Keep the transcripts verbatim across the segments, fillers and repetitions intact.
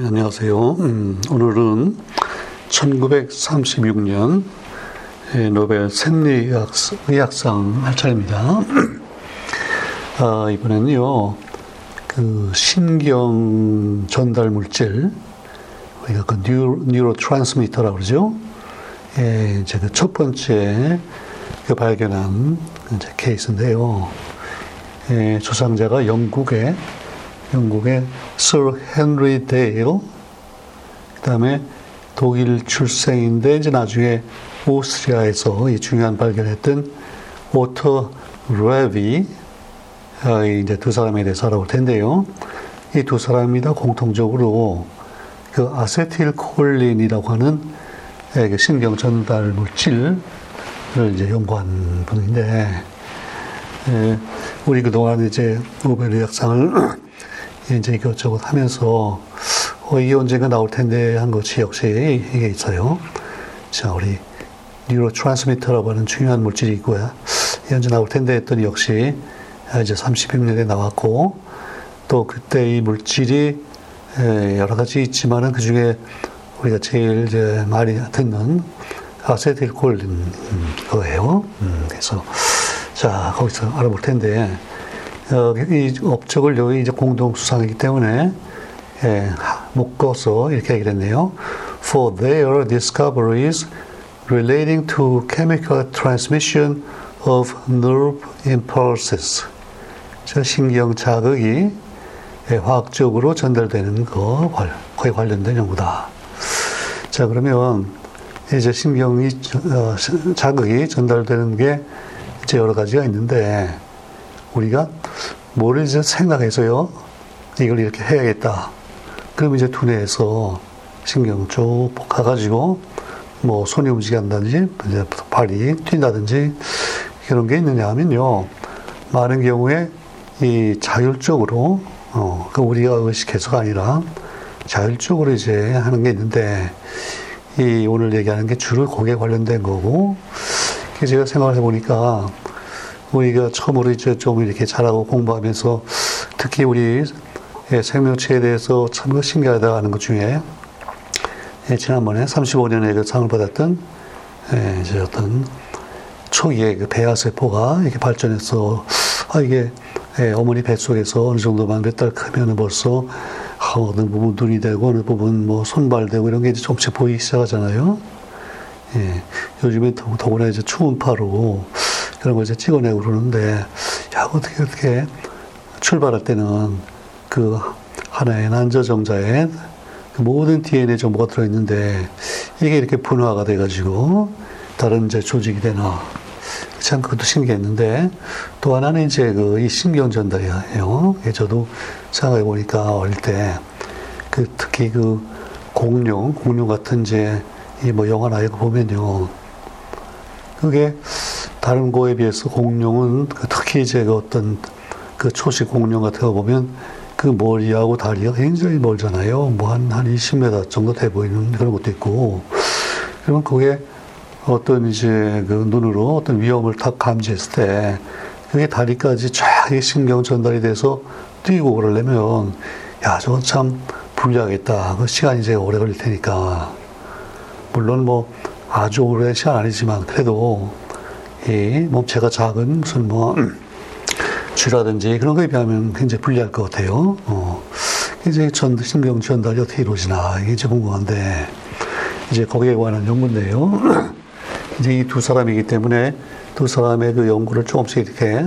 네, 안녕하세요. 음, 오늘은 천구백삼십육 년 노벨 생리의학상 할 차례입니다. 아, 이번에는요, 그 신경 전달 물질, 우리가 그 뉴로트랜스미터라고 그러죠. 예, 이제 그 첫 번째 그 발견한 이제 케이스인데요. 예, 조상자가 영국의 영국의 Sir Henry Dale, 그 다음에 독일 출생인데 이제 나중에 오스트리아에서 이 중요한 발견했던 오토 뢰비, 아, 이제 두 사람에 대해서 알아볼 텐데요. 이 두 사람이 다 공통적으로 그 아세틸콜린이라고 하는 신경 전달 물질을 이제 연구한 분인데, 예, 우리 그동안 이제 노벨 의학상을 이제 이것저것 하면서 어, 이게 언젠가 나올 텐데 한 것이 역시 이게 있어요. 자, 우리 뉴로트랜스미터라고 하는 중요한 물질이 있고요. 이게 언제 나올 텐데 했더니 역시 이제 삼십육 년에 나왔고, 또 그때 이 물질이 여러 가지 있지만은 그 중에 우리가 제일 이제 많이 듣는 아세틸콜린 거예요. 음, 그래서 자, 거기서 알아볼 텐데, 어, 이 업적을 여기 이제 공동 수상이기 때문에, 예, 묶어서 이렇게 얘기를 했네요. For their discoveries relating to chemical transmission of nerve impulses. 저 신경 자극이, 예, 화학적으로 전달되는 거 거의 관련된 연구다. 자, 그러면 이제 신경이 어, 자극이 전달되는 게 이제 여러 가지가 있는데, 우리가 뭐를 이제 생각해서요, 이걸 이렇게 해야겠다. 그럼 이제 두뇌에서 신경 쭉 가가지고, 뭐, 손이 움직인다든지, 이제 발이 뛴다든지, 이런 게 있느냐 하면요, 많은 경우에 이 자율적으로, 어, 그 우리가 의식해서가 아니라 자율적으로 이제 하는 게 있는데, 이 오늘 얘기하는 게 주로 거기에 관련된 거고, 제가 생각을 해보니까, 우리가 처음으로 이제 좀 이렇게 잘하고 공부하면서 특히 우리 생명체에 대해서 참 신기하다 하는 것 중에, 지난번에 삼십오 년에 그 상을 받았던 이제 어떤 초기에 그 배아세포가 이렇게 발전해서, 아, 이게 어머니 뱃속에서 어느 정도만 몇 달 크면 벌써 아, 어느 부분 눈이 되고 어느 부분 뭐 손발 되고 이런 게 이제 조금씩 보이기 시작하잖아요. 예, 요즘에 더구나 이제 초음파로 그런 걸 이제 찍어내고 그러는데, 야, 어떻게, 어떻게 출발할 때는 그 하나의 난저정자에 그 모든 디엔에이 정보가 들어있는데, 이게 이렇게 분화가 돼가지고 다른 이제 조직이 되나. 참, 그것도 신기했는데, 또 하나는 이제 그 이 신경 전달이에요. 예, 저도 생각해보니까 어릴 때, 그 특히 그 공룡, 공룡 같은 이제 이 뭐 영화나 이거 보면요, 그게 다른 거에 비해서 공룡은 특히 이제 그 어떤 그 초식 공룡 같은 거 보면 그 머리하고 다리가 굉장히 멀잖아요. 뭐 한 한 이십 미터 정도 돼 보이는 그런 것도 있고, 그러면 그게 어떤 이제 그 눈으로 어떤 위험을 딱 감지했을 때 그게 다리까지 쫙 신경 전달이 돼서 뛰고 그러려면, 야, 저건 참 불리하겠다. 그 시간이 이제 오래 걸릴 테니까. 물론 뭐 아주 오랜 시간 아니지만 그래도 이 몸체가 작은 무슨 뭐 쥐라든지 그런 거에 비하면 굉장히 불리할 것 같아요. 어, 이제 전 신경 전달이 어떻게 이루어지나 이게 이제 궁금한데, 이제 거기에 관한 연구인데요. 이제 이 두 사람이기 때문에 두 사람의 그 연구를 조금씩 이렇게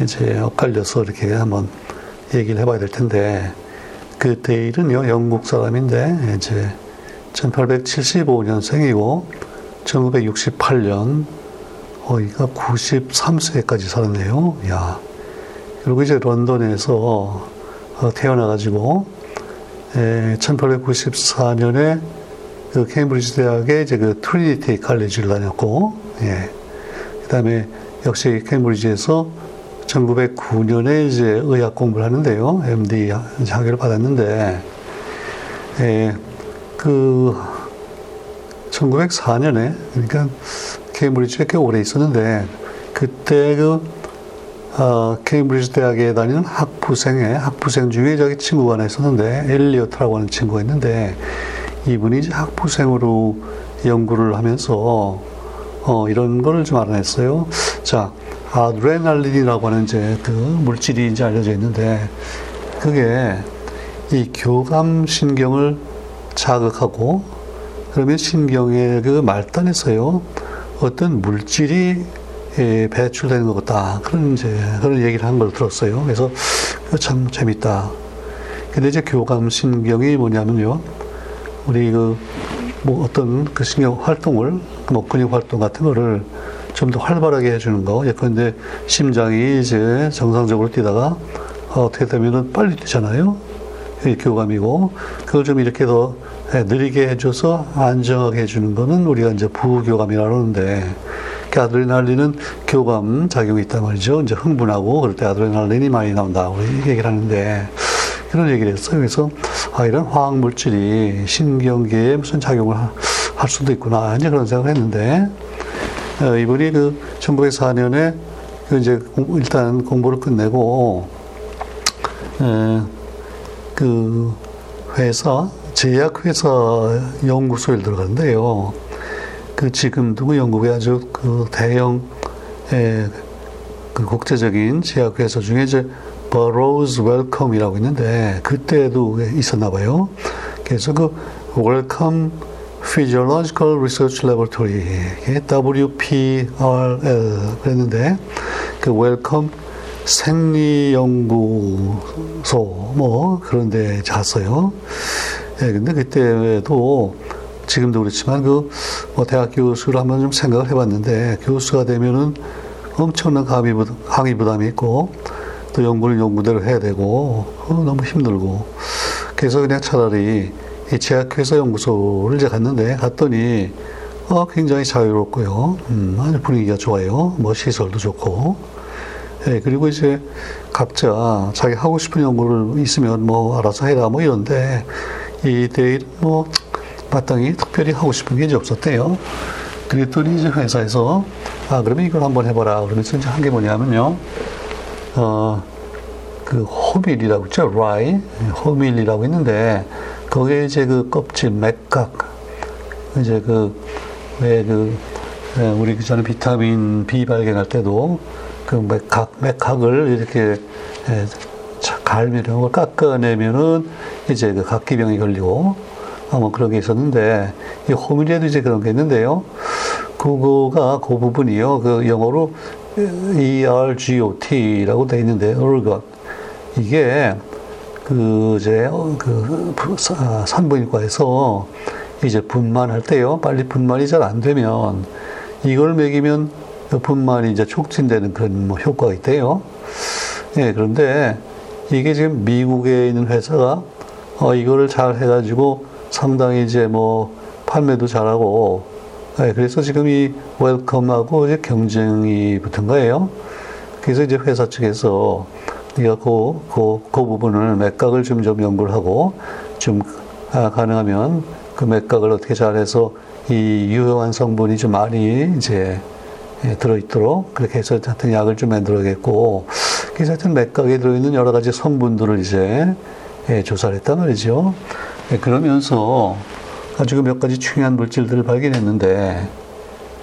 이제 엇갈려서 이렇게 한번 얘기를 해봐야 될 텐데, 그 데일은요 영국 사람인데 이제 천팔백칠십오 년생이고 천구백육십팔 년, 어이가 구십삼 세까지 살았네요. 야. 그리고 이제 런던에서 태어나가지고 천팔백구십사 년에 그 케임브리지 대학의 이제 그 트리니티 칼리지를 다녔고, 예. 그다음에 역시 케임브리지에서 천구백구 년에 이제 의학 공부를 하는데요, 엠디 학위를 받았는데, 예. 그 천구백사 년에, 그러니까 케임브리지에 꽤 오래 있었는데, 그때 그 어, 케임브리지 대학에 다니는 학부생의 학부생 중에 저기 친구가 하나 있었는데, 엘리어트라고 하는 친구가 있는데, 이분이 이제 학부생으로 연구를 하면서 어, 이런 거를 좀 알아냈어요. 자, 아드레날린이라고 하는 이제 그 물질이 이제 알려져 있는데, 그게 이 교감 신경을 자극하고, 그러면 신경의 그 말단에서요, 어떤 물질이 예, 배출되는 것 같다. 그런 이제, 그런 얘기를 한 걸 들었어요. 그래서 참 재밌다. 근데 이제 교감신경이 뭐냐면요, 우리 그, 뭐 어떤 그 신경 활동을, 뭐 근육 활동 같은 거를 좀 더 활발하게 해주는 거. 예컨대 심장이 이제 정상적으로 뛰다가 어떻게 되면은 빨리 뛰잖아요. 이 교감이고, 그걸 좀 이렇게 더 느리게 해줘서 안정하게 해주는 거는 우리가 이제 부교감이라고 하는데, 그 아드레날린은 교감 작용이 있단 말이죠. 이제 흥분하고 그럴 때 아드레날린이 많이 나온다. 우리 얘기를 하는데, 그런 얘기를 했어요. 그래서 아, 이런 화학 물질이 신경계에 무슨 작용을 하, 할 수도 있구나. 이제 그런 생각을 했는데, 어, 이분이 그 천구백사 년에 그 이제 공, 일단 공부를 끝내고 에, 그 회사 제약회사 연구소에 들어갔는데요. 그 지금도 그 영국의 아주 그 대형 그 국제적인 제약회사 중에 이제 Burroughs Wellcome 이라고 있는데, 그때도 있었나 봐요. 그래서 그 Wellcome Physiological Research Laboratory, 더블유 피 알 엘 그랬는데, 그 Wellcome 생리연구소 뭐 그런 데 갔어요. 예, 근데 그때도 지금도 그렇지만 그 뭐 대학 교수를 한번 좀 생각을 해봤는데, 교수가 되면은 엄청난 강의, 부담, 강의 부담이 있고, 또 연구를 연구대로 해야 되고, 어, 너무 힘들고, 그래서 그냥 차라리 이 제약회사 연구소를 이제 갔는데, 갔더니 어, 굉장히 자유롭고요, 음, 아주 분위기가 좋아요. 뭐 시설도 좋고, 예, 그리고 이제 각자 자기 하고 싶은 연구를 있으면 뭐 알아서 해라 뭐 이런데, 이 데일 뭐 마땅히 특별히 하고 싶은 게 이제 없었대요. 그랬더니 이제 회사에서, 아, 그러면 이걸 한번 해봐라. 그러면서 이제 한 게 뭐냐면요, 어, 그 호밀이라고 있죠. 라이, 호밀이라고 있는데, 거기에 이제 그 껍질, 맥각, 이제 그, 왜 그, 우리 그 전에 비타민 B 발견할 때도 그 맥각, 맥각을 이렇게, 예, 갈면 이런 걸 깎아내면은 이제 그 각기병이 걸리고, 아, 뭐 그런 게 있었는데, 이 호밀에도 이제 그런 게 있는데요. 그거가, 그 부분이요, 그 영어로 ergot 라고 돼 있는데, ergot. 이게 그 이제 그 산부인과에서 이제 분만할 때요, 빨리 분만이 잘 안 되면 이걸 먹이면 분만이 이제 촉진되는 그런 뭐 효과가 있대요. 예, 그런데 이게 지금 미국에 있는 회사가 어, 이거를 잘 해가지고 상당히 이제 뭐 판매도 잘하고, 네, 그래서 지금 이 웰컴하고 이제 경쟁이 붙은 거예요. 그래서 이제 회사 측에서 네가 그, 그, 그 부분을 맥각을 좀, 좀 연구를 하고, 좀 아, 가능하면 그 맥각을 어떻게 잘해서 이 유효한 성분이 좀 많이 이제 예, 들어있도록 그렇게 해서 하여튼 약을 좀 만들어야겠고, 그래서 하여튼 맥각에 들어있는 여러 가지 성분들을 이제 예, 조사를 했단 말이죠. 예, 그러면서 아주 몇 가지 중요한 물질들을 발견했는데,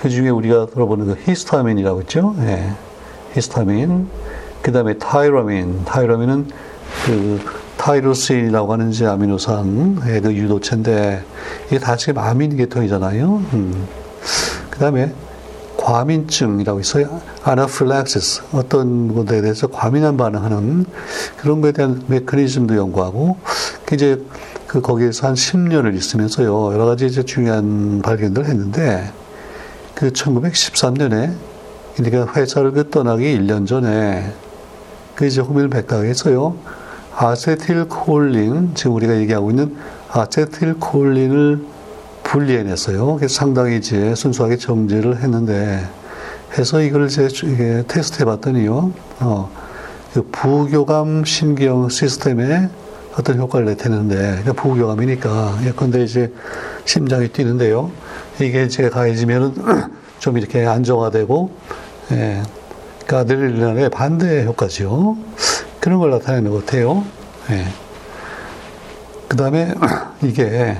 그 중에 우리가 들어보는 그 히스타민이라고 있죠. 예, 히스타민. 그 다음에 타이라민. 타이라민은 그 타이로신이라고 하는 이제 아미노산의 그 유도체인데, 이게 다 지금 아민 계통이잖아요. 음. 그 다음에 과민증이라고 있어요. anaphylaxis. 어떤 것에 대해서 과민한 반응하는 그런 것에 대한 메커니즘도 연구하고, 이제 그 거기에서 한 십 년을 있으면서요, 여러 가지 이제 중요한 발견들을 했는데, 그 천구백십삼 년에, 그러니까 회사를 그 떠나기 일 년 전에, 그 이제 호밀 백각에서요, 아세틸콜린, 지금 우리가 얘기하고 있는 아세틸콜린을 분리해냈어요. 그래서 상당히 이제 순수하게 정제를 했는데, 해서 이걸 이제 이게 테스트 해봤더니요, 어, 그 부교감 신경 시스템에 어떤 효과를 내태는데, 그러니까 부교감이니까, 예컨대 이제 심장이 뛰는데요, 이게 이제 가해지면은 좀 이렇게 안정화되고, 예, 노rad레날린의 반대 효과죠. 그런 걸 나타내는 것 같아요. 예. 그 다음에 이게,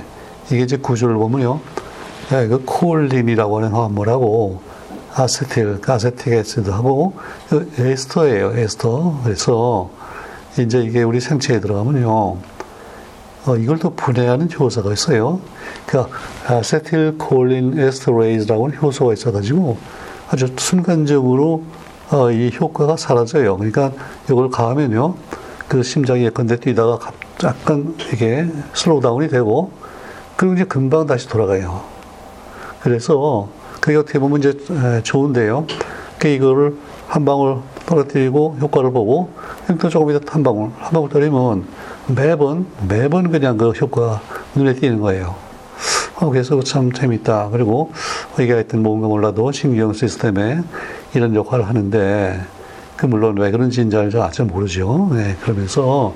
이게 이제 구조를 보면요. 야, 이거 콜린이라고 하는 화합물하고 아세틸, 아세틱 에시드하고 에스터예요, 에스터. 그래서 이제 이게 우리 생체에 들어가면요. 어, 이걸 또 분해하는 효소가 있어요. 그러니까 아세틸콜린 에스터레이즈라고 하는 효소가 있어가지고 아주 순간적으로 어, 이 효과가 사라져요. 그러니까 이걸 가하면요, 그 심장이 예컨대 뛰다가 약간 이게 슬로우다운이 되고, 그리고 이제 금방 다시 돌아가요. 그래서 그게 어떻게 보면 이제 좋은데요. 그 이거를 한 방울 떨어뜨리고 효과를 보고, 또 조금 이따 한 방울, 한 방울 떨어뜨리면 매번, 매번 그냥 그 효과가 눈에 띄는 거예요. 어, 그래서 참 재밌다. 그리고 이게 하여튼 뭔가 몰라도 신경 시스템에 이런 역할을 하는데, 그 물론 왜 그런지 인자를 잘 모르죠. 네, 그러면서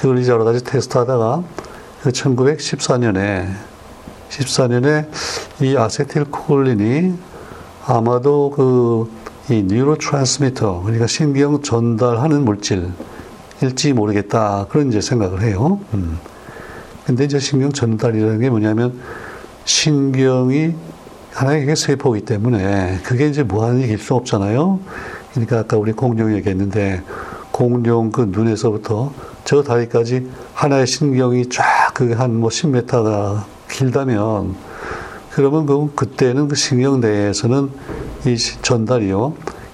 그걸 이제 여러 가지 테스트 하다가 그 천구백십사 년에, 십사 년에 이 아세틸콜린이 아마도 그 이 뉴로트랜스미터, 그러니까 신경 전달하는 물질일지 모르겠다. 그런 이제 생각을 해요. 음. 근데 이제 신경 전달이라는 게 뭐냐면 신경이 하나의 세포이기 때문에 그게 이제 무한히 길 수 없잖아요. 그러니까 아까 우리 공룡 얘기했는데, 공룡 그 눈에서부터 저 다리까지 하나의 신경이 쫙 그게 한 뭐 십 미터가 길다면, 그러면 그 그때는 그 신경 내에서는 이 전달이요,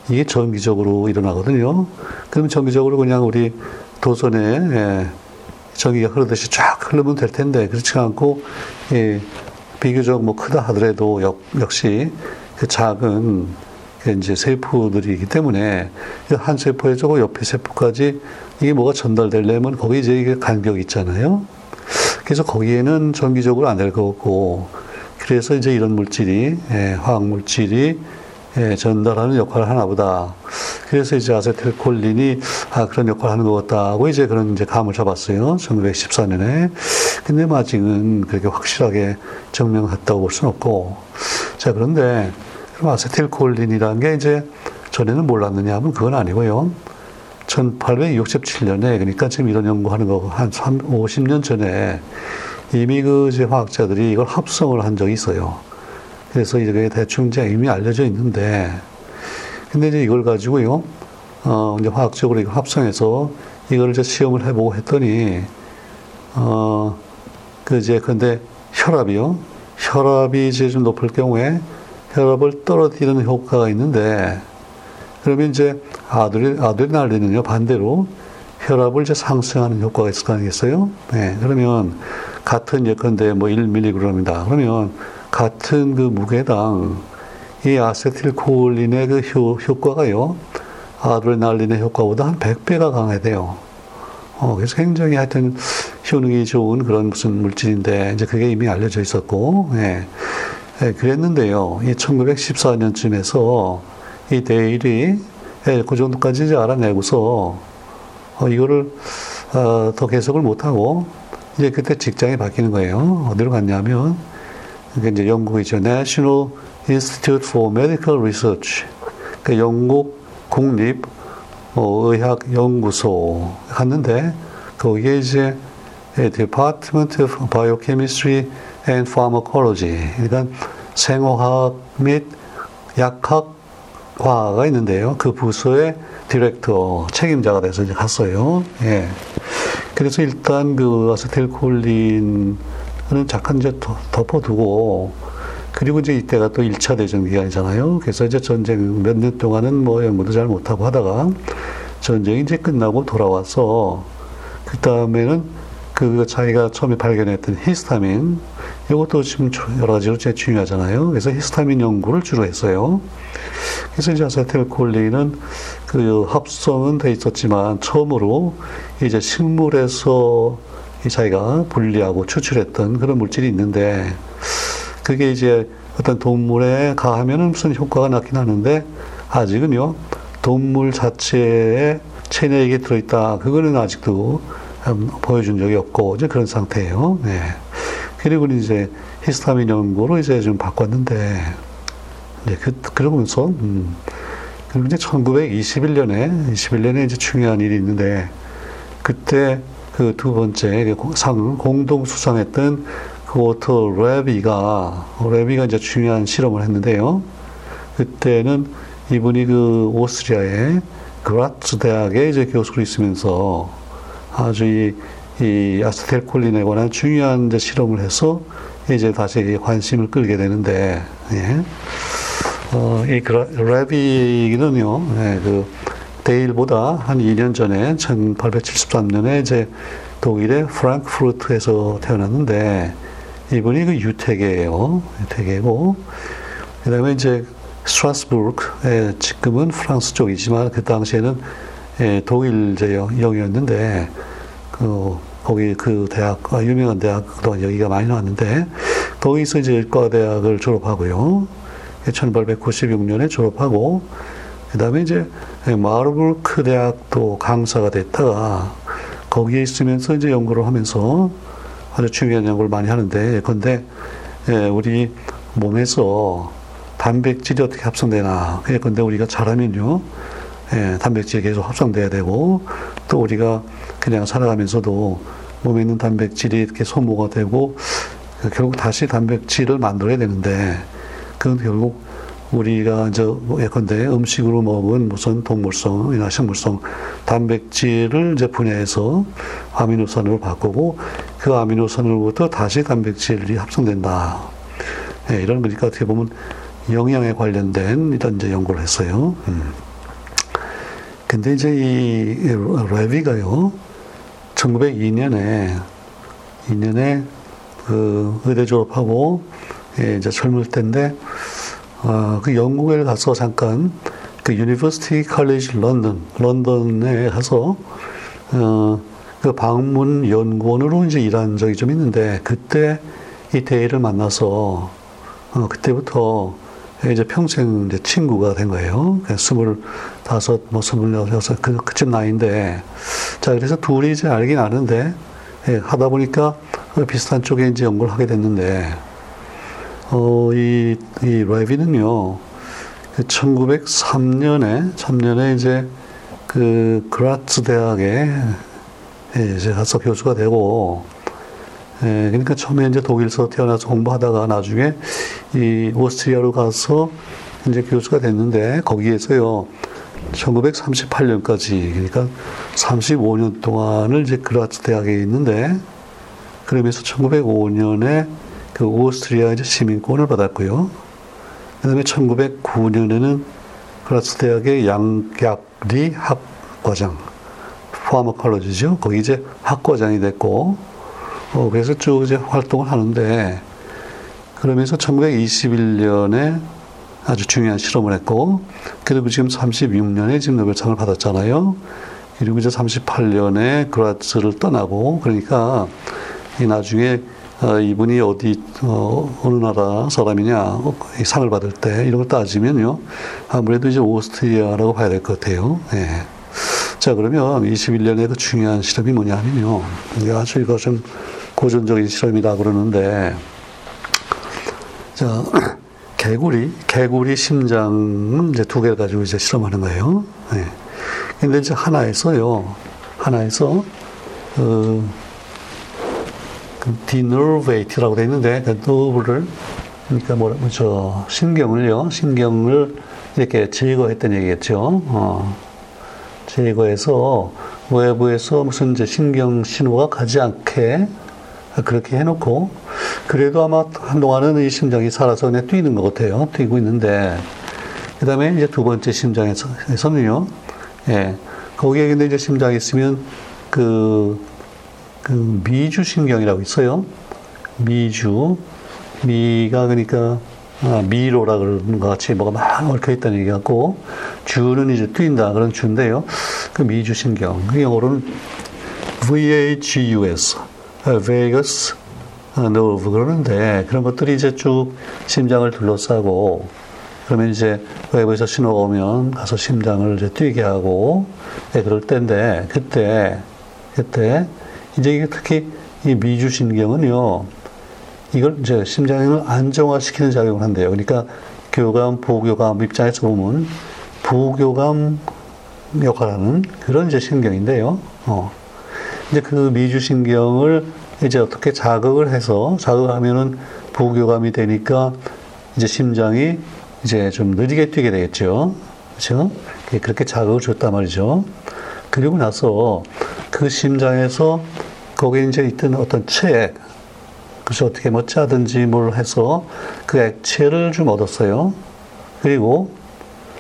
이게 정기적으로 일어나거든요. 그럼 정기적으로 그냥 우리 도선에 전기가 흐르듯이 쫙 흐르면 될 텐데, 그렇지 않고 예, 비교적 뭐 크다 하더라도 역, 역시 그 작은 이제 세포들이기 때문에 한 세포에서 옆에 세포까지 이게 뭐가 전달되려면 거기 이제 이게 간격이 있잖아요. 그래서 거기에는 정기적으로 안 될 거고, 그래서 이제 이런 물질이, 예, 화학 물질이 예, 전달하는 역할을 하나 보다. 그래서 이제 아세틸콜린이 아, 그런 역할을 하는 것 같다고 이제 그런 이제 감을 잡았어요. 천구백십사 년에. 근데 아직은 그렇게 확실하게 증명했다고 볼 수는 없고. 자, 그런데 그럼 아세틸콜린이라는 게 이제 전에는 몰랐느냐 하면 그건 아니고요. 천팔백육십칠 년에, 그러니까 지금 이런 연구하는 거 한 오십 년 전에 이미 그 이제 화학자들이 이걸 합성을 한 적이 있어요. 그래서 이게 대충 이제 이미 알려져 있는데, 근데 이제 이걸 가지고요, 어, 이제 화학적으로 이걸 합성해서 이걸 이제 시험을 해보고 했더니, 어, 그 이제 근데 혈압이요, 혈압이 이제 좀 높을 경우에 혈압을 떨어뜨리는 효과가 있는데, 그러면 이제 아드레, 아드레날린은요, 반대로 혈압을 이제 상승하는 효과가 있을 거 아니겠어요? 네, 그러면 같은 예컨대 뭐 일 밀리그램이다. 그러면 같은 그 무게당 이 아세틸콜린의 그 효, 효과가요, 아드레날린의 효과보다 한 백 배가 강해요. 어, 그래서 굉장히 하여튼 효능이 좋은 그런 무슨 물질인데, 이제 그게 이미 알려져 있었고, 예. 예, 그랬는데요. 이 천구백십사 년쯤에서 이 데일이, 예, 그 정도까지 이제 알아내고서, 어, 이거를, 어, 더 계속을 못하고, 이제 그때 직장이 바뀌는 거예요. 어디로 갔냐면, 그게 이제 영국이죠. National Institute for Medical Research. 그 영국 국립 어, 의학연구소 갔는데, 거기에 이제 Department of Biochemistry and Pharmacology. 그러니까 생화학 및 약학과가 있는데요. 그 부서의 디렉터, 책임자가 돼서 이제 갔어요. 예. 그래서 일단 그 아세틸콜린 는 잠깐 이제 덮어두고, 그리고 이제 이때가 또 일 차 대전 기간이잖아요. 그래서 이제 전쟁 몇 년 동안은 뭐 연구도 잘 못하고 하다가 전쟁이 이제 끝나고 돌아와서, 그 다음에는 그 자기가 처음에 발견했던 히스타민, 이것도 지금 여러 가지로 제일 중요하잖아요. 그래서 히스타민 연구를 주로 했어요. 그래서 이제 아세틸콜린은 그 합성은 돼 있었지만 처음으로 이제 식물에서 자기가 분리하고 추출했던 그런 물질이 있는데, 그게 이제 어떤 동물에 가하면은 무슨 효과가 나긴 하는데, 아직은요, 동물 자체의 체내에 이게 들어있다, 그거는 아직도 보여준 적이 없고, 이제 그런 상태예요. 네. 그리고 이제 히스타민 연구로 이제 좀 바꿨는데, 이제 그, 그러면서, 음, 그런데 천구백이십일 년에 이십일 년에 이제 중요한 일이 있는데, 그때 그 두 번째 상을 공동 수상했던 그 오토 뢰비가 뢰비가 이제 중요한 실험을 했는데요. 그때는 이분이 그 오스트리아의 그라츠 대학의 이제 교수로 있으면서 아주 이, 이 아세틸콜린에 관한 중요한 이제 실험을 해서 이제 다시 관심을 끌게 되는데, 예. 어, 이 뢰비는요, 예, 그 데일보다 한 이 년 전에 천팔백칠십삼 년에 이제 독일의 프랑크푸르트에서 태어났는데, 이분이 그 유태계예요. 유태계고, 그다음에 이제 스트라스부르크, 지금은 프랑스 쪽이지만 그 당시에는 예, 독일 영역이었는데, 그 거기 그 대학, 유명한 대학, 그동안 여기가 많이 나왔는데, 거기서 이제 의과대학을 졸업하고요. 천팔백구십육 년에 졸업하고, 그 다음에 이제 마르부르크 대학도 강사가 됐다가, 거기에 있으면서 이제 연구를 하면서 아주 중요한 연구를 많이 하는데, 그런데 우리 몸에서 단백질이 어떻게 합성되나, 그런데 우리가 잘하면요, 단백질이 계속 합성돼야 되고, 또 우리가 그냥 살아가면서도 몸에 있는 단백질이 이렇게 소모가 되고, 결국 다시 단백질을 만들어야 되는데, 그건 결국 우리가 이제 예컨대 음식으로 먹은 무슨 동물성이나 식물성 단백질을 이제 분해해서 아미노산으로 바꾸고, 그 아미노산으로부터 다시 단백질이 합성된다. 예, 이런, 그러니까 어떻게 보면 영양에 관련된 이런 이제 연구를 했어요. 음. 근데 이제 이 뢰비가요, 천구백이 년에 이 년에 그 의대 졸업하고, 예, 이제 젊을 때인데, 어, 그 영국에 가서 잠깐 그 University College London, 런던에 가서 어, 그 방문 연구원으로 이제 일한 적이 좀 있는데, 그때 이 데일을 만나서 어, 그때부터 이제 평생 이제 친구가 된 거예요. 스물다섯, 뭐 스물여섯, 그, 그쯤 나이인데, 자, 그래서 둘이 이제 알긴 아는데, 예, 하다 보니까 비슷한 쪽에 이제 연구를 하게 됐는데, 어, 이, 이 뢰비는요, 천구백삼 년에, 삼 년에 이제 그 그라츠 대학에 이제 가서 교수가 되고, 예, 그러니까 처음에 이제 독일에서 태어나서 공부하다가 나중에 이 오스트리아로 가서 이제 교수가 됐는데, 거기에서요, 천구백삼십팔 년까지, 그러니까 삼십오 년 동안을 이제 그라츠 대학에 있는데, 그러면서 천구백오 년에 그 오스트리아 이제 시민권을 받았고요. 그 다음에 천구백구 년에는 그라츠 대학의 양약리 학과장, 파마콜로지죠. 거기 이제 학과장이 됐고, 어, 그래서 쭉 이제 활동을 하는데, 그러면서 천구백이십일 년에 아주 중요한 실험을 했고, 그리고 지금 삼십육 년에 지금 노벨상을 받았잖아요. 그리고 이제 삼십팔 년에 그라츠를 떠나고, 그러니까 이 나중에 어, 이분이 어디, 어, 어느 나라 사람이냐, 어, 이 상을 받을 때, 이런 걸 따지면요, 아무래도 이제 오스트리아라고 봐야 될 것 같아요. 예. 자, 그러면 이십일 년에 그 중요한 실험이 뭐냐 하면요, 아주 이거 좀 고전적인 실험이다 그러는데, 자, 개구리, 개구리 심장은 이제 두 개를 가지고 이제 실험하는 거예요. 예. 근데 이제 하나에서요, 하나에서, 어, 디너베이트라고 되어 있는데, 그 노브를, 그러니까 뭐라, 저, 신경을요, 신경을 이렇게 제거했다는 얘기겠죠. 어, 제거해서 외부에서 무슨 이제 신경 신호가 가지 않게 그렇게 해놓고, 그래도 아마 한동안은 이 심장이 살아서 그냥 뛰는 것 같아요. 뛰고 있는데, 그 다음에 이제 두 번째 심장에서는요, 예, 거기에 근데 이제 심장이 있으면 그, 그 미주신경이라고 있어요. 미주, 미가 그러니까 아, 미로라 그러는 것 같이 뭐가 막 얽혀있다는 얘기 같고, 주는 이제 뛴다 그런 주인데요. 그 미주신경, 그 영어로는 vagus, vagus nerve 그러는데, 그런 것들이 이제 쭉 심장을 둘러싸고, 그러면 이제 외부에서 신호가 오면 가서 심장을 이제 뛰게 하고, 예, 그럴 때인데, 그때 그때 이제 이게 특히 이 미주신경은요, 이걸 이제 심장을 안정화시키는 작용을 한대요. 그러니까 교감, 보교감 입장에서 보면 부교감 역할하는 그런 이제 신경인데요. 어. 이제 그 미주신경을 이제 어떻게 자극을 해서 자극하면은 부교감이 되니까 이제 심장이 이제 좀 느리게 뛰게 되겠죠. 그렇죠? 그렇게 자극을 줬단 말이죠. 그리고 나서 그 심장에서 거기에 이제 있던 어떤 체액, 그래서 어떻게 뭐 짜든지 뭘 해서 그 액체를 좀 얻었어요. 그리고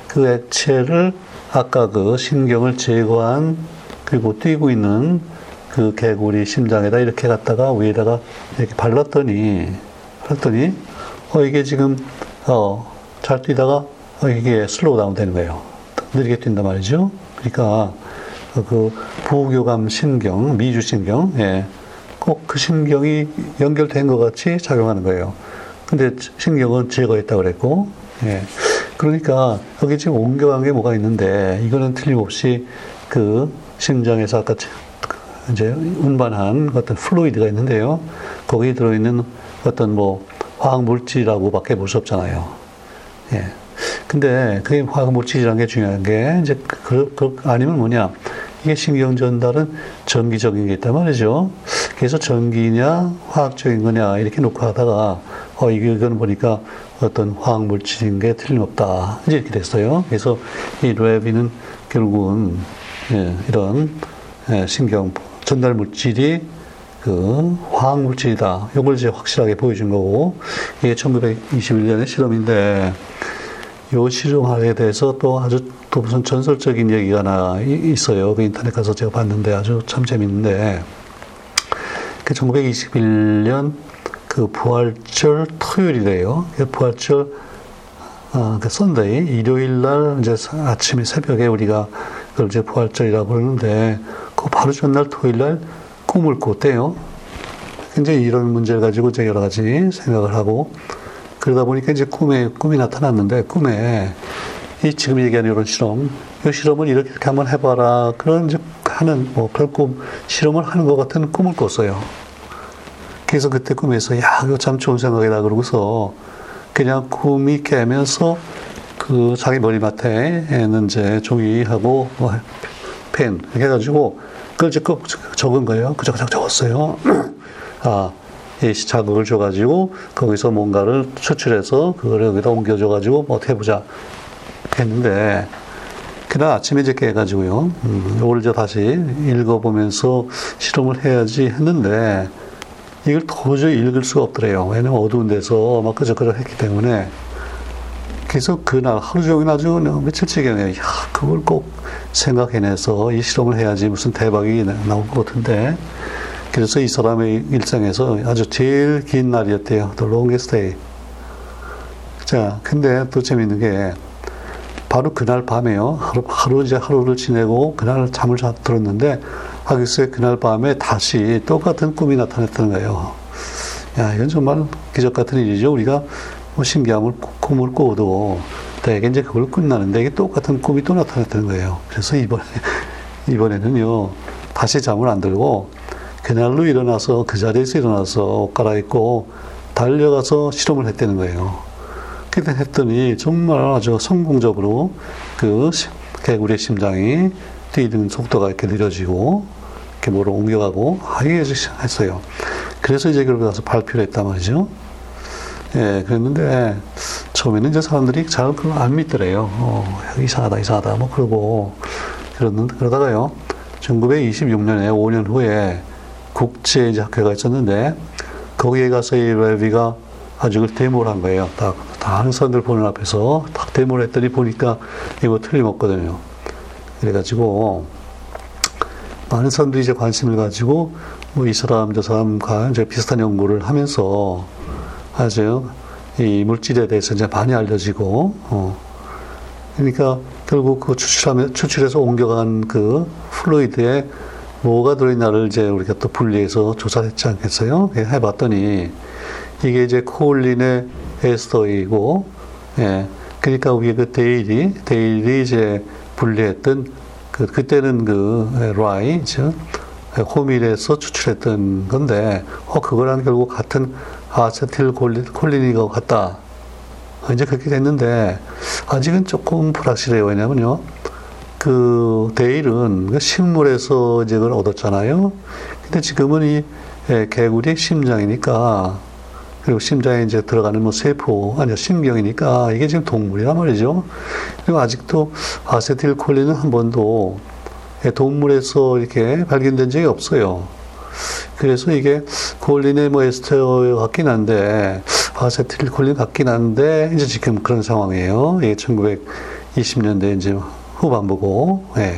그 액체를 아까 그 신경을 제거한 그리고 뛰고 있는 그 개구리 심장에다 이렇게 갖다가 위에다가 이렇게 발랐더니, 발랐더니, 어, 이게 지금, 어, 잘 뛰다가, 어, 이게 슬로우 다운 되는 거예요. 느리게 뛴단 말이죠. 그러니까, 그 부교감 신경, 미주 신경, 예. 꼭 그 신경이 연결된 것 같이 작용하는 거예요. 근데 신경은 제거했다고 그랬고, 예. 그러니까, 여기 지금 옮겨간 게 뭐가 있는데, 이거는 틀림없이 그 심장에서 아까 이제 운반한 어떤 플루이드가 있는데요. 거기에 들어있는 어떤 뭐 화학물질이라고 밖에 볼 수 없잖아요. 예. 근데 그게 화학물질이라는 게 중요한 게, 이제, 그, 그, 아니면 뭐냐. 이게 신경전달은 전기적인 게 있단 말이죠. 그래서 전기냐, 화학적인 거냐, 이렇게 놓고 하다가, 어, 이게, 이건 보니까 어떤 화학물질인 게 틀림없다. 이제 이렇게 됐어요. 그래서 이 뢰비는 결국은, 예, 이런, 예, 신경 전달 물질이 그 화학 물질이다. 요걸 이제 확실하게 보여준 거고, 이게 천구백이십일 년의 실험인데, 요 실험에 대해서 또 아주 또 무슨 전설적인 얘기가 하나 있어요. 그 인터넷 가서 제가 봤는데 아주 참 재밌는데, 그 천구백이십일 년 그 부활절 토요일이래요. 그 부활절, 어, 그 썬데이, 일요일 날 이제 아침에 새벽에 우리가 그걸 이제 부활절이라고 그러는데, 그 바로 전날 토요일 날 꿈을 꿨대요. 굉장히 이런 문제를 가지고 이제 여러 가지 생각을 하고, 그러다 보니까 이제 꿈에, 꿈이 나타났는데, 꿈에, 이 지금 얘기하는 이런 실험, 이 실험을 이렇게, 이렇게 한번 해봐라. 그런 이제 하는, 뭐, 그런 꿈, 실험을 하는 것 같은 꿈을 꿨어요. 그래서 그때 꿈에서, 야, 이거 참 좋은 생각이다. 그러고서, 그냥 꿈이 깨면서, 그 자기 머리맡에는 이제 종이하고 펜 이렇게 해가지고 그걸 이제 꼭 적은 거예요. 그저그저 적었어요. 아, 이 자극을 줘가지고 거기서 뭔가를 추출해서 그걸 여기다 옮겨줘가지고 뭐 어떻게 해보자 했는데, 그날 아침에 이제 깨가지고요. 음, 이걸 이제 다시 읽어보면서 실험을 해야지 했는데, 이걸 도저히 읽을 수가 없더래요. 왜냐면 어두운 데서 막 그저그저 했기 때문에. 그래서 그날 하루 종일 아주 며칠째경에, 야, 그걸 꼭 생각해내서 이 실험을 해야지 무슨 대박이 나올 것 같은데. 그래서 이 사람의 일상에서 아주 제일 긴 날이었대요. The longest day. 자, 근데 또 재밌는 게, 바로 그날 밤에요. 하루, 하루 이제 하루를 지내고 그날 잠을 자, 들었는데, 하기스의 그날 밤에 다시 똑같은 꿈이 나타났던 거예요. 야, 이건 정말 기적 같은 일이죠. 우리가 뭐 신기함을 꿈을 꾸어도 대개 이제 그걸 끝나는데, 이게 똑같은 꿈이 또 나타났다는 거예요. 그래서 이번에, 이번에는요, 다시 잠을 안 들고, 그날로 일어나서, 그 자리에서 일어나서 옷 갈아입고, 달려가서 실험을 했다는 거예요. 그때 했더니, 정말 아주 성공적으로 그 개구리의 심장이 뛰는 속도가 이렇게 느려지고, 이렇게 뭐로 옮겨가고, 하게 했어요. 그래서 이제 그러고 나서 발표를 했단 말이죠. 예, 그랬는데, 처음에는 이제 사람들이 잘 그걸 안 믿더래요. 어, 이상하다, 이상하다, 뭐, 그러고, 그러는데, 그러다가요, 천구백이십육 년에 오 년 후에 국제 이제 학회가 있었는데, 거기에 가서 이 뢰비가 아주 그 데모를 한 거예요. 딱, 다른 사람들 보는 앞에서 딱 데모를 했더니 보니까 이거 틀림없거든요. 그래가지고, 많은 사람들이 이제 관심을 가지고, 뭐, 이 사람, 저 사람과 이제 비슷한 연구를 하면서, 아주 이 물질에 대해서 이제 많이 알려지고, 어. 그러니까 결국 그 추출하면, 추출해서 옮겨간 그 플루이드에 뭐가 들어있나를 이제 우리가 또 분리해서 조사했지 않겠어요? 예, 해봤더니 이게 이제 코올린의 에스터이고, 예. 그러니까 우리 그 데일이, 데일이 이제 분리했던 그, 그때는 그 라이, 즉, 호밀에서 추출했던 건데, 어, 그거랑 결국 같은 아세틸 콜린이 같다. 이제 그렇게 됐는데, 아직은 조금 불확실해요. 왜냐면요, 그 데일은 식물에서 이제 그걸 얻었잖아요. 근데 지금은 이 예, 개구리 심장이니까, 그리고 심장에 이제 들어가는 뭐 세포, 아니요, 신경이니까, 이게 지금 동물이란 말이죠. 그리고 아직도 아세틸콜린은 한 번도 예, 동물에서 이렇게 발견된 적이 없어요. 그래서 이게 콜린의 뭐 에스터 같긴 한데, 아세틸콜린 같긴 한데, 이제 지금 그런 상황이에요. 이게 천구백이십 년대 이제 후반부고, 예.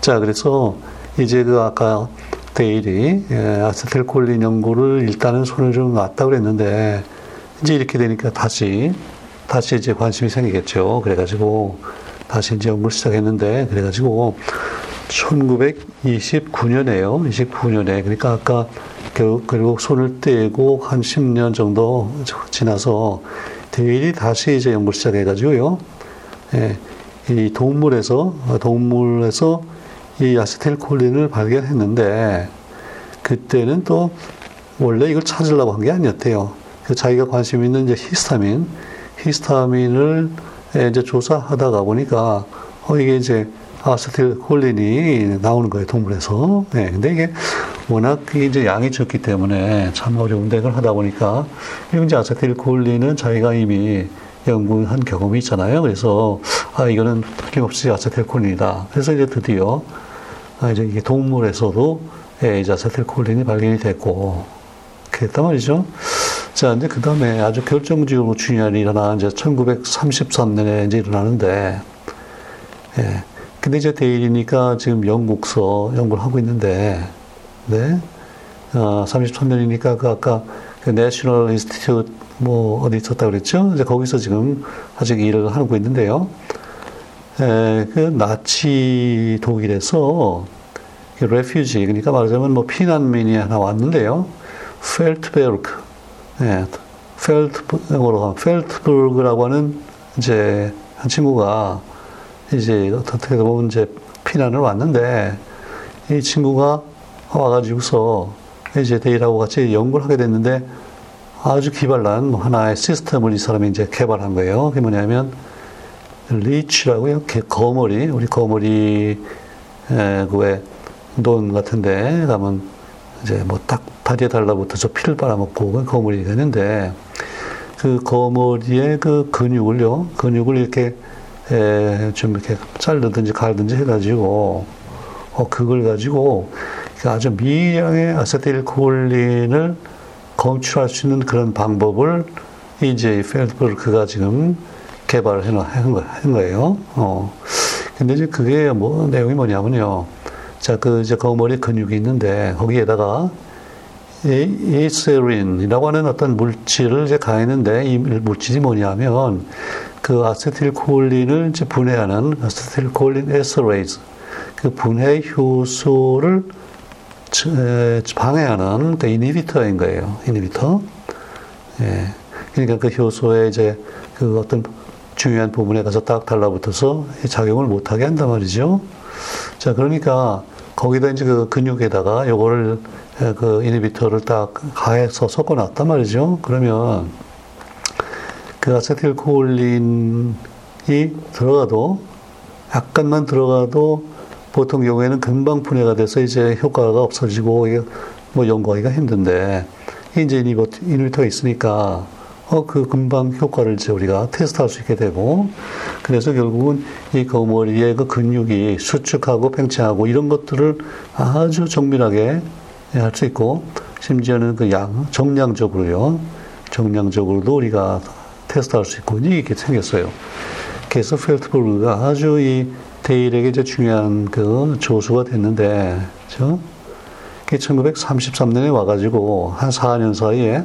자, 그래서 이제 그 아까 데일이 예, 아세틸콜린 연구를 일단은 손을 좀 놨다고 그랬는데, 이제 이렇게 되니까 다시, 다시 이제 관심이 생기겠죠. 그래가지고, 다시 이제 연구를 시작했는데, 그래가지고, 천구백이십구 년에요. 이십구 년에. 그러니까 아까 결국, 결국 손을 떼고 한 십 년 정도 지나서 데일이 다시 이제 연구를 시작해가지고요. 예, 이 동물에서, 동물에서 이 아세틸콜린을 발견했는데, 그때는 또 원래 이걸 찾으려고 한 게 아니었대요. 자기가 관심 있는 이제 히스타민, 히스타민을 이제 조사하다가 보니까, 어, 이게 이제 아세틸콜린이 나오는 거예요, 동물에서. 네, 근데 이게 워낙 이제 양이 적기 때문에 참 어려운데, 그걸 하다 보니까, 이제 아세틸콜린은 자기가 이미 연구한 경험이 있잖아요. 그래서, 아, 이거는 틀림없이 아세틸콜린이다. 그래서 이제 드디어, 아, 이제 이게 동물에서도, 예, 이제 아세틸콜린이 발견이 됐고, 그랬단 말이죠. 자, 이제 그 다음에 아주 결정적으로 중요한 일이 일어나, 이제 천구백삼십삼 년에 이제 일어나는데, 예. 근데 이제 데일이니까 지금 영국서 연구를 하고 있는데, 네. 어, 삼십삼 년이니까 그 아까 그 National Institute 뭐 어디 있었다고 그랬죠? 이제 거기서 지금 아직 일을 하고 있는데요. 에, 그 나치 독일에서 그 레퓨지, 그러니까 말하자면 뭐 피난민이 하나 왔는데요. 펠트베르크, 예, 펠트베르크라고 펠트베르크라고 하는 이제 한 친구가 이제 어떻게 보면 이제 피난을 왔는데, 이 친구가 와가지고서 이제 데일하고 같이 연구를 하게 됐는데, 아주 기발난 하나의 시스템을 이 사람이 이제 개발한 거예요. 그게 뭐냐면 리치라고요. 거머리, 우리 거머리 그에 논 같은데 가면 이제 뭐 딱 다리에 달라붙어서 피를 빨아먹고 거머리 되는데, 그 거머리의 그 근육을요, 근육을 이렇게 예, 좀 이렇게 자르든지 갈든지 해가지고, 어, 그걸 가지고 아주 미량의 아세틸콜린을 검출할 수 있는 그런 방법을 이제 펠드버크가 지금 개발을 해놓은 거예요. 어. 근데 이제 그게 뭐, 내용이 뭐냐면요. 자, 그 이제 거머리 근육이 있는데, 거기에다가 에이세린이라고 하는 어떤 물질을 이제 가했는데, 이 물질이 뭐냐면, 그 아세틸콜린을 이제 분해하는 아세틸콜린 에스터레이즈, 그 분해 효소를 방해하는 그 인히비터인 거예요. 인히비터. 예. 그러니까 그 효소에 이제 그 어떤 중요한 부분에 가서 딱 달라붙어서 작용을 못하게 한단 말이죠. 자, 그러니까 거기다 이제 그 근육에다가 요거를 그 인히비터를 딱 가해서 섞어놨단 말이죠. 그러면 그 아세틸콜린이 들어가도, 약간만 들어가도 보통 경우에는 금방 분해가 돼서 이제 효과가 없어지고, 이게 뭐 연구하기가 힘든데, 이제 인히비터가 있으니까, 어, 그 금방 효과를 이제 우리가 테스트할 수 있게 되고, 그래서 결국은 이 거머리의 그 근육이 수축하고 팽창하고 이런 것들을 아주 정밀하게 할 수 있고, 심지어는 그 양, 정량적으로요, 정량적으로도 우리가 테스트할 수 있고, 이렇게 생겼어요. 그래서 펠트버그가 아주 이 데일에게 이제 중요한 그 조수가 됐는데, 그죠? 천구백삼십삼 년에 와가지고 한 사 년 사이에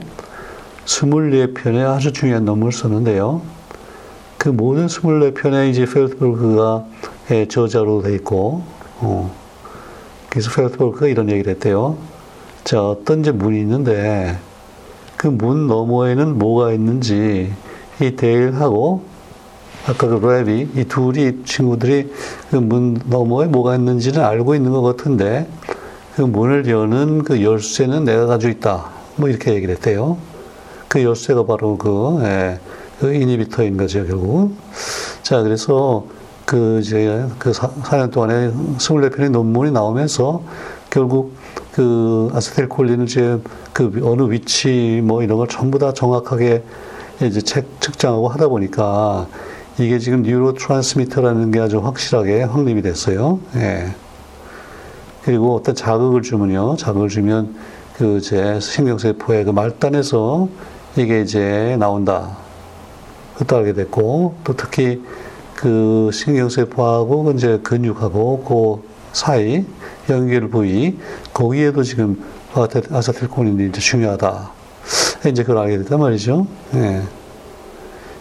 이십사 편의 아주 중요한 논문을 썼는데요. 그 모든 이십사 편에 이제 펠트버그가 예, 저자로 돼 있고, 어. 그래서 펠트버그가 이런 얘기를 했대요. 자, 어떤 이제 문이 있는데, 그 문 너머에는 뭐가 있는지, 이 데일하고, 아까 그 뢰비, 이 둘이 친구들이 그 문 너머에 뭐가 있는지는 알고 있는 것 같은데, 그 문을 여는 그 열쇠는 내가 가지고 있다. 뭐 이렇게 얘기를 했대요. 그 열쇠가 바로 그, 예, 그 인히비터인 거죠, 결국. 자, 그래서 그 제가 그 사 년 동안에 이십사 편의 논문이 나오면서 결국 그 아세틸콜린을 이제 그 어느 위치 뭐 이런 걸 전부 다 정확하게 이제 측정하고 하다 보니까 이게 지금 뉴로트랜스미터라는 게 아주 확실하게 확립이 됐어요. 예. 그리고 어떤 자극을 주면요. 자극을 주면 그 제 신경세포의 그 말단에서 이게 이제 나온다. 그것도 알게 됐고, 또 특히 그 신경세포하고 이제 근육하고 그 사이 연결 부위 거기에도 지금 아세틸콜린이 이제 중요하다. 이제 그걸 알게 됐단 말이죠. 예.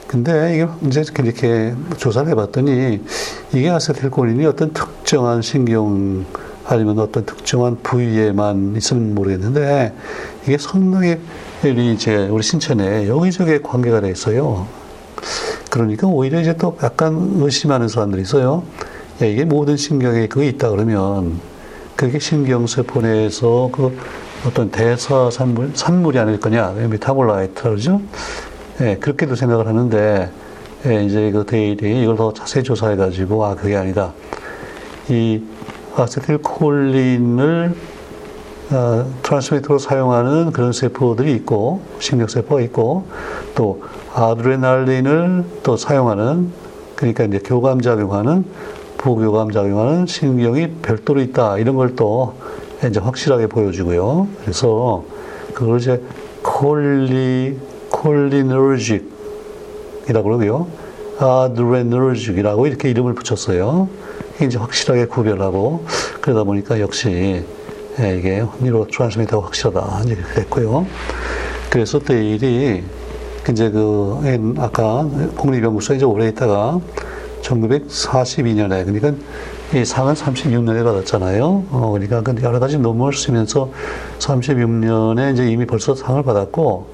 근데 이게 이제 이렇게 조사를 해봤더니 이게 아세틸콜린이 어떤 특정한 신경 아니면 어떤 특정한 부위에만 있으면 모르겠는데 이게 성능이 이제 우리 신체 내 여기저기에 관계가 돼 있어요. 그러니까 오히려 이제 또 약간 의심하는 사람들이 있어요. 야, 이게 모든 신경에 그게 있다 그러면 그게 신경세포 내에서 그 어떤 대사 산물, 산물이 아닐 거냐. 메타볼라이트라고 그러죠. 예, 그렇게도 생각을 하는데, 예, 이제 그 데일이 이걸 더 자세히 조사해가지고, 아, 그게 아니다. 이 아세틸콜린을 아, 트랜스미터로 사용하는 그런 세포들이 있고, 신경세포가 있고, 또 아드레날린을 또 사용하는, 그러니까 이제 교감작용하는, 부교감작용하는 신경이 별도로 있다. 이런 걸 또 이제 확실하게 보여주고요. 그래서 그걸 이제 콜리, 콜리너지이라고 그러고요. 아드레너지이라고 이렇게 이름을 붙였어요. 이제 확실하게 구별하고 그러다 보니까 역시 이게 뉴로트랜스미터가 확실하다. 이제 그랬고요. 그래서 데일이 이제 그 아까 국립연구소에 이제 오래 있다가 천구백사십이 년에 그러니까 이 상은 삼십육 년에 받았잖아요. 어, 그러니까 여러 가지 논문을 쓰면서 삼십육 년에 이제 이미 벌써 상을 받았고,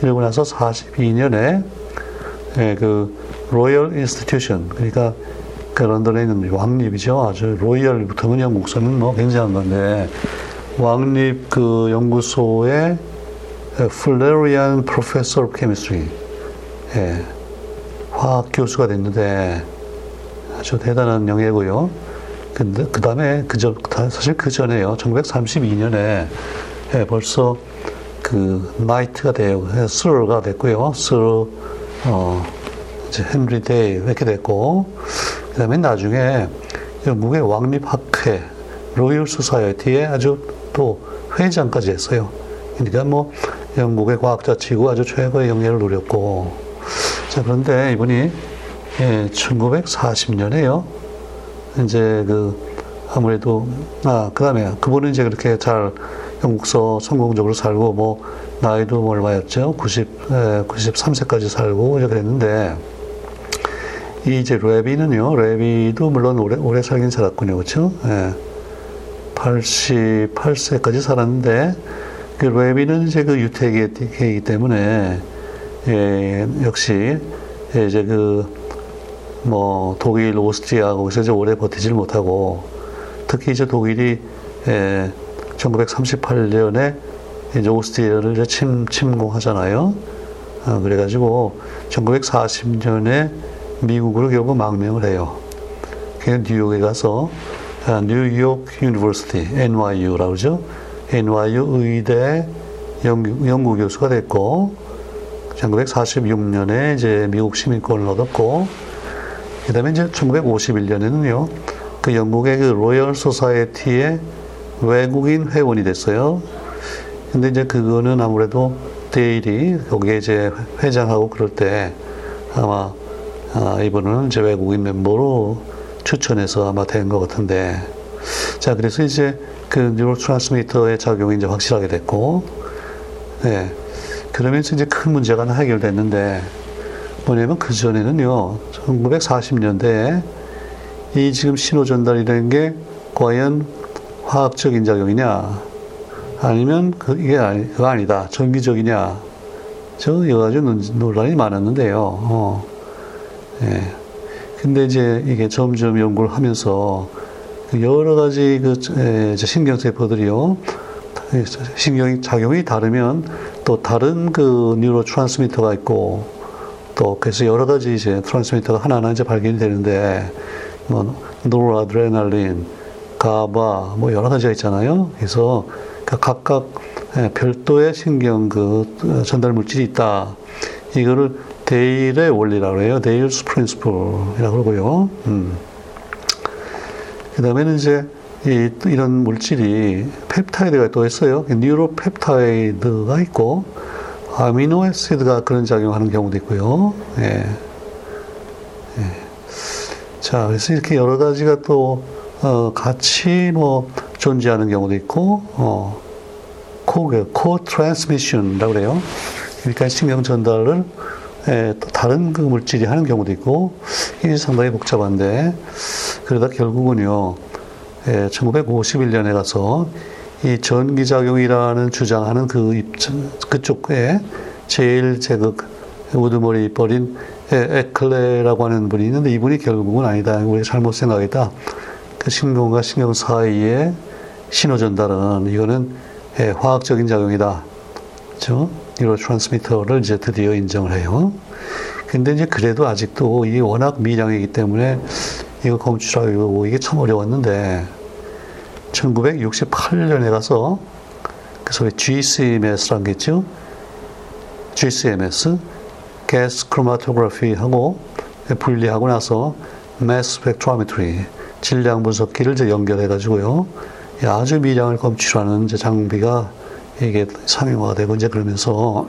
그리고 나서 사십이 년에 예, 그 로열 인스티튜션, 그러니까 그 런던에 있는 왕립이죠. 아주 로열 붙으면 영국서는 뭐 굉장한 건데, 왕립 그 연구소의 플레리안 프로페서 오브 케미스트리, 예, 화학 교수가 됐는데 아주 대단한 영예고요. 근데 그 다음에 그저 사실 그 전에요. 천구백삼십이 년에 예, 벌써 그 나이트가 되고 스러가 됐고요. 스러 어 이제 헨리 데일 이렇게 됐고, 그 다음에 나중에 영국의 왕립학회 로열 소사이어티에 아주 또 회장까지 했어요. 그러니까 뭐 영국의 과학자치고 아주 최고의 영예를 누렸고. 자, 그런데 이분이 예, 천구백사십 년에요. 이제 그 아무래도 아 그다음에 그분은 이제 그렇게 잘 영국서 성공적으로 살고 뭐 나이도 얼마였죠? 구십, 구십삼 세까지 살고 이제 그랬는데, 이 이제 뢰비는요. 뢰비도 물론 오래 오래 살긴 살았군요, 그렇죠? 예, 팔십팔 세까지 살았는데 그 뢰비는 이제 그 유태계이기 때문에. 예, 역시, 예, 이제 그, 뭐, 독일, 오스트리아, 거기서 이제 오래 버티질 못하고, 특히 이제 독일이, 예, 천구백삼십팔 년에 이제 오스트리아를 이제 침, 침공하잖아요. 아, 그래가지고, 천구백사십 년에 미국으로 결국 망명을 해요. 그냥 뉴욕에 가서, 아, 뉴욕 유니버시티, 엔와이유라고 그러죠. 엔와이유 의대 연구, 연구 교수가 됐고, 천구백사십육 년에 이제 미국 시민권을 얻었고, 그 다음에 이제 천구백오십일 년에는요, 그 영국의 그 로열 소사이어티의 외국인 회원이 됐어요. 근데 이제 그거는 아무래도 데일이 거기에 이제 회장하고 그럴 때 아마 아, 이분은 이제 외국인 멤버로 추천해서 아마 된 것 같은데, 자, 그래서 이제 그 뉴로트랜스미터의 작용이 이제 확실하게 됐고, 네. 그러면서 이제 큰 문제가 하나 해결됐는데, 뭐냐면 그전에는요, 천구백사십 년대에 이 지금 신호전달이라는 게 과연 화학적인 작용이냐, 아니면 그게 아니, 그거 아니다, 전기적이냐, 저 여러 가지 논란이 많았는데요. 어. 예. 근데 이제 이게 점점 연구를 하면서 여러 가지 그 에, 신경세포들이요, 신경 작용이 다르면 또 다른 그 뉴로트랜스미터가 있고 또 그래서 여러 가지 이제 트랜스미터가 하나하나 이제 발견이 되는데 뭐 노라드레날린, 가바 뭐 여러 가지가 있잖아요. 그래서 각각 별도의 신경 그 전달 물질이 있다. 이거를 데일의 원리라고 해요. 데일's principle이라고 그러고요. 음. 그다음에는 이제 이, 이런 물질이 펩타이드가 또 있어요. 뉴로펩타이드가 있고 아미노에시드가 그런 작용하는 경우도 있고요. 예. 예. 자, 그래서 이렇게 여러 가지가 또 어, 같이 뭐 존재하는 경우도 있고, 어, 코, 코 트랜스미션이라고 그래요. 그러니까 신경 전달을 예, 또 다른 그 물질이 하는 경우도 있고, 이게 상당히 복잡한데, 그러다 결국은요, 예, 천구백오십일 년에 가서 이 전기작용이라는 주장하는 그 입장, 그쪽에 제일 제극 우두머리 버린 에클레라고 하는 분이 있는데, 이분이 결국은 아니다. 우리 잘못 생각했다. 그 신경과 신경 사이의 신호 전달은 이거는 예, 화학적인 작용이다. 그렇죠? 뉴로트랜스미터를 이제 드디어 인정을 해요. 근데 이제 그래도 아직도 이게 워낙 미량이기 때문에 이거 검출하고 이게 참 어려웠는데, 천구백육십팔 년에 가서 그 소위 지씨엠에스라는 게 있죠. 지씨엠에스, 가스 크로마토그래피하고 분리하고 나서 매스 스펙트로미터리, 질량 분석기를 이제 연결해가지고요. 아주 미량을 검출하는 이제 장비가 이게 상용화가 되고 이제 그러면서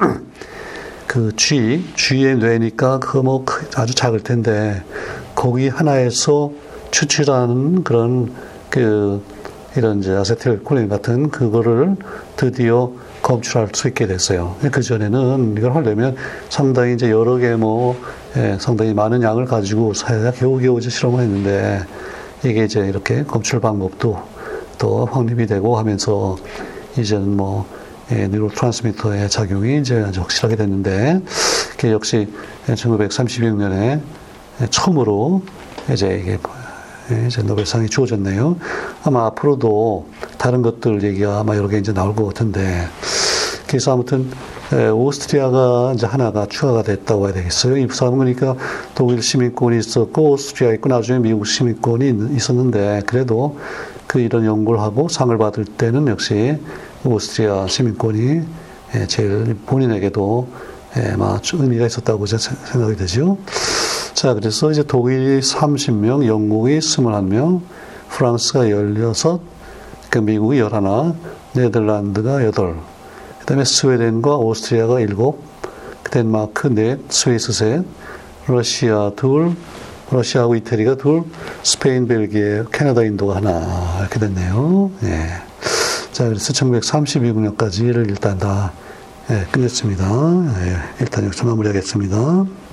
그 G, G의 뇌니까 그 뭐 아주 작을 텐데 거기 하나에서 추출하는 그런 그 이런 이제 아세틸콜린 같은 그거를 드디어 검출할 수 있게 됐어요. 그 전에는 이걸 하려면 상당히 이제 여러 개 뭐 예, 상당히 많은 양을 가지고 사야 겨우겨우 이제 실험을 했는데 이게 이제 이렇게 검출 방법도 또 확립이 되고 하면서 이제는 뭐 예, 뉴로트랜스미터의 작용이 이제 아주 확실하게 됐는데, 그게 역시 천구백삼십육 년에 처음으로 이제 이게 이제 노벨상이 주어졌네요. 아마 앞으로도 다른 것들 얘기가 아마 여러 개 이제 나올 것 같은데, 그래서 아무튼 오스트리아가 이제 하나가 추가가 됐다고 해야 되겠어요. 이 사람은 그러니까 독일 시민권이 있었고 오스트리아 있고 나중에 미국 시민권이 있었는데, 그래도 그 이런 연구를 하고 상을 받을 때는 역시 오스트리아 시민권이 제일 본인에게도 의미가 있었다고 생각이 되죠. 자, 그래서 이제 독일이 삼십 명, 영국이 이십일 명, 프랑스가 십육, 그러니까 미국이 십일, 네덜란드가 팔, 그 다음에 스웨덴과 오스트리아가 칠, 덴마크 사, 스위스 셋, 러시아 둘, 러시아하고 이태리가 둘, 스페인, 벨기에, 캐나다, 인도가 하나, 이렇게 됐네요. 예. 자, 그래서 천구백삼십이 년까지를 일단 다 예, 끝냈습니다. 예, 일단 여기서 마무리하겠습니다.